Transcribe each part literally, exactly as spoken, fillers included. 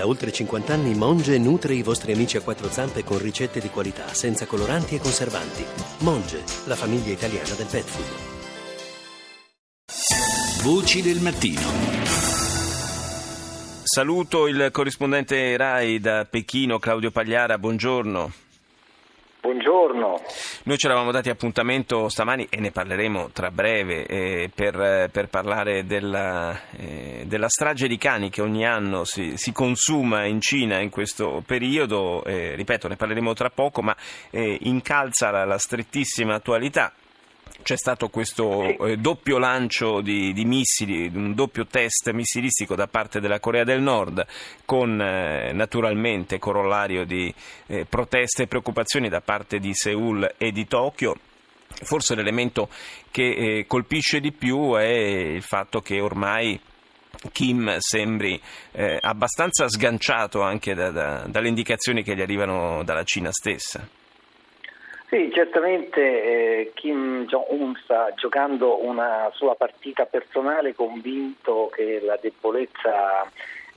Da oltre cinquanta anni Monge nutre i vostri amici a quattro zampe con ricette di qualità, senza coloranti e conservanti. Monge, la famiglia italiana del pet food. Voci del mattino. Saluto il corrispondente Rai da Pechino, Claudio Pagliara, buongiorno. Buongiorno. Noi ci eravamo dati appuntamento stamani e ne parleremo tra breve eh, per, per parlare della, eh, della strage di cani che ogni anno si, si consuma in Cina in questo periodo. Eh, ripeto, ne parleremo tra poco, ma eh, incalza la, la strettissima attualità. C'è stato questo eh, doppio lancio di, di missili, un doppio test missilistico da parte della Corea del Nord, con eh, naturalmente corollario di eh, proteste e preoccupazioni da parte di Seul e di Tokyo. Forse l'elemento che eh, colpisce di più è il fatto che ormai Kim sembri eh, abbastanza sganciato anche da, da, dalle indicazioni che gli arrivano dalla Cina stessa. Sì, certamente eh, Kim Jong-un sta giocando una sua partita personale, convinto che la debolezza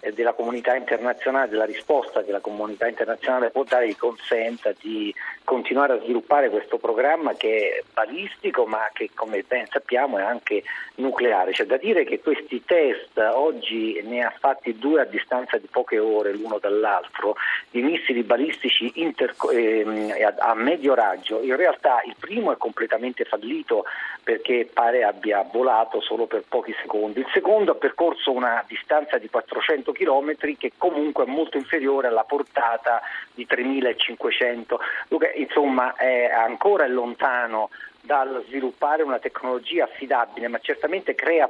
eh, della comunità internazionale, della risposta che la comunità internazionale può dare, gli consenta di continuare a sviluppare questo programma che è balistico, ma che, come ben sappiamo, è anche nucleare. C'è da dire che questi test oggi ne ha fatti due a distanza di poche ore l'uno dall'altro, di missili balistici inter- eh, a, a medio raggio. In realtà il primo è completamente fallito, perché pare abbia volato solo per pochi secondi. Il secondo ha percorso una distanza di quattrocento chilometri, che comunque è molto inferiore alla portata di tremilacinquecento. Insomma, è ancora lontano dal sviluppare una tecnologia affidabile, ma certamente crea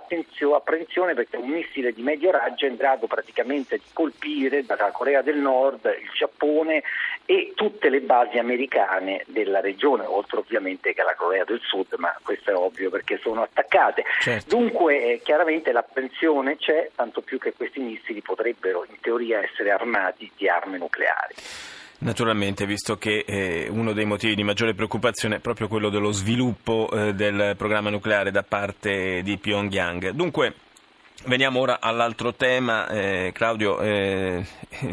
apprensione, perché un missile di medio raggio è in grado praticamente di colpire dalla Corea del Nord, il Giappone e tutte le basi americane della regione, oltre ovviamente che alla Corea del Sud, ma questo è ovvio perché sono attaccate. Certo. Dunque chiaramente l'apprensione c'è, tanto più che questi missili potrebbero in teoria essere armati di armi nucleari. Naturalmente, visto che eh, uno dei motivi di maggiore preoccupazione è proprio quello dello sviluppo eh, del programma nucleare da parte di Pyongyang. Dunque, veniamo ora all'altro tema. Eh, Claudio, eh,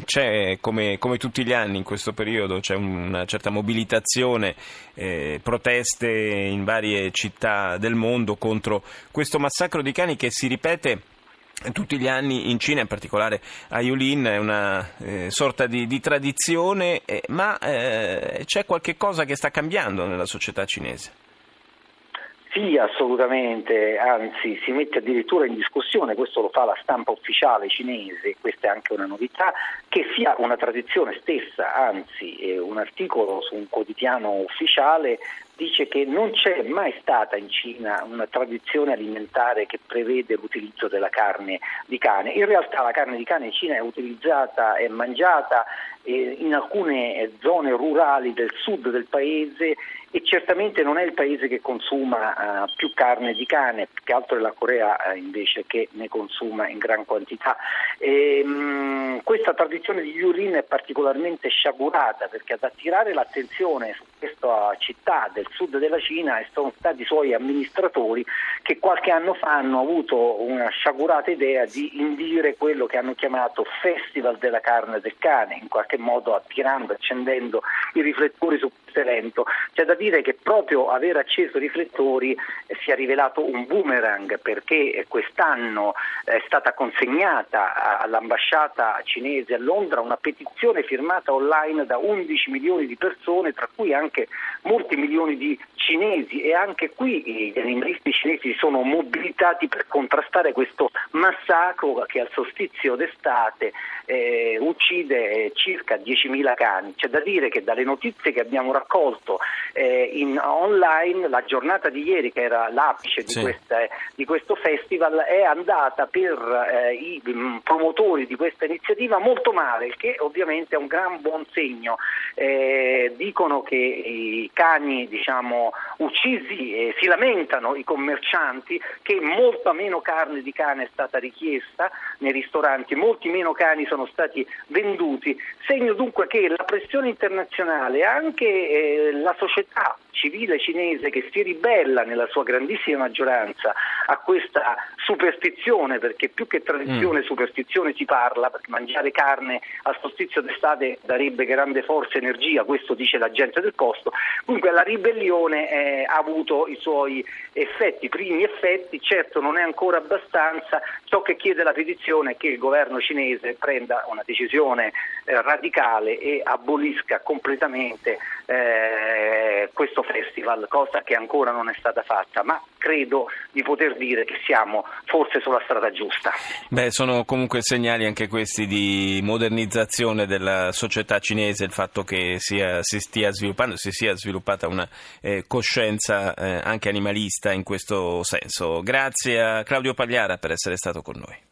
c'è come, come tutti gli anni in questo periodo c'è una certa mobilitazione, eh, proteste in varie città del mondo contro questo massacro di cani che si ripete tutti gli anni in Cina, in particolare a Yulin. È una eh, sorta di, di tradizione, eh, ma eh, c'è qualche cosa che sta cambiando nella società cinese. Sì, assolutamente, anzi si mette addirittura in discussione, questo lo fa la stampa ufficiale cinese, questa è anche una novità, che sia una tradizione stessa, anzi eh, un articolo su un quotidiano ufficiale dice che non c'è mai stata in Cina una tradizione alimentare che prevede l'utilizzo della carne di cane. In realtà la carne di cane in Cina è utilizzata e mangiata eh, in alcune zone rurali del sud del paese, e certamente non è il paese che consuma eh, più carne di cane, più che altro è la Corea eh, invece che ne consuma in gran quantità. E, mh, questa tradizione di Yulin è particolarmente sciagurata, perché ad attirare l'attenzione su questa città del sud della Cina sono stati i suoi amministratori, che qualche anno fa hanno avuto una sciagurata idea di indire quello che hanno chiamato Festival della carne del cane, in qualche modo attirando, accendendo i riflettori su questo evento. C'è da dire che proprio aver acceso i riflettori si è rivelato un boomerang, perché quest'anno è stata consegnata all'ambasciata cinese a Londra una petizione firmata online da undici milioni di persone, tra cui anche molti milioni di cinesi, e anche qui gli animalisti cinesi sono mobilitati per contrastare questo massacro che al solstizio d'estate eh, uccide circa diecimila cani. C'è da dire che dalle notizie che abbiamo raccolto eh, in online, la giornata di ieri, che era l'apice di, sì. questa, di questo festival, è andata per eh, i promotori di questa iniziativa molto male, che ovviamente è un gran buon segno. Eh, dicono che i cani, diciamo, uccisi, eh, si lamentano i commercianti che molta meno carne di cane è stata richiesta nei ristoranti, molti meno cani sono stati venduti, segno dunque che la pressione internazionale internazionale, anche eh, la società civile cinese, che si ribella nella sua grandissima maggioranza a questa superstizione, perché più che tradizione, superstizione si parla, perché mangiare carne al solstizio d'estate darebbe grande forza e energia, questo dice la gente del posto. Comunque la ribellione eh, ha avuto i suoi effetti, primi effetti, certo non è ancora abbastanza. Ciò che chiede la petizione è che il governo cinese prenda una decisione eh, radicale e abolisca completamente eh, questo festival, cosa che ancora non è stata fatta, ma credo di poter dire che siamo forse sulla strada giusta. Beh, sono comunque segnali anche questi di modernizzazione della società cinese, il fatto che sia, si stia sviluppando, si sia sviluppata una eh, coscienza eh, anche animalista in questo senso. Grazie a Claudio Pagliara per essere stato con noi.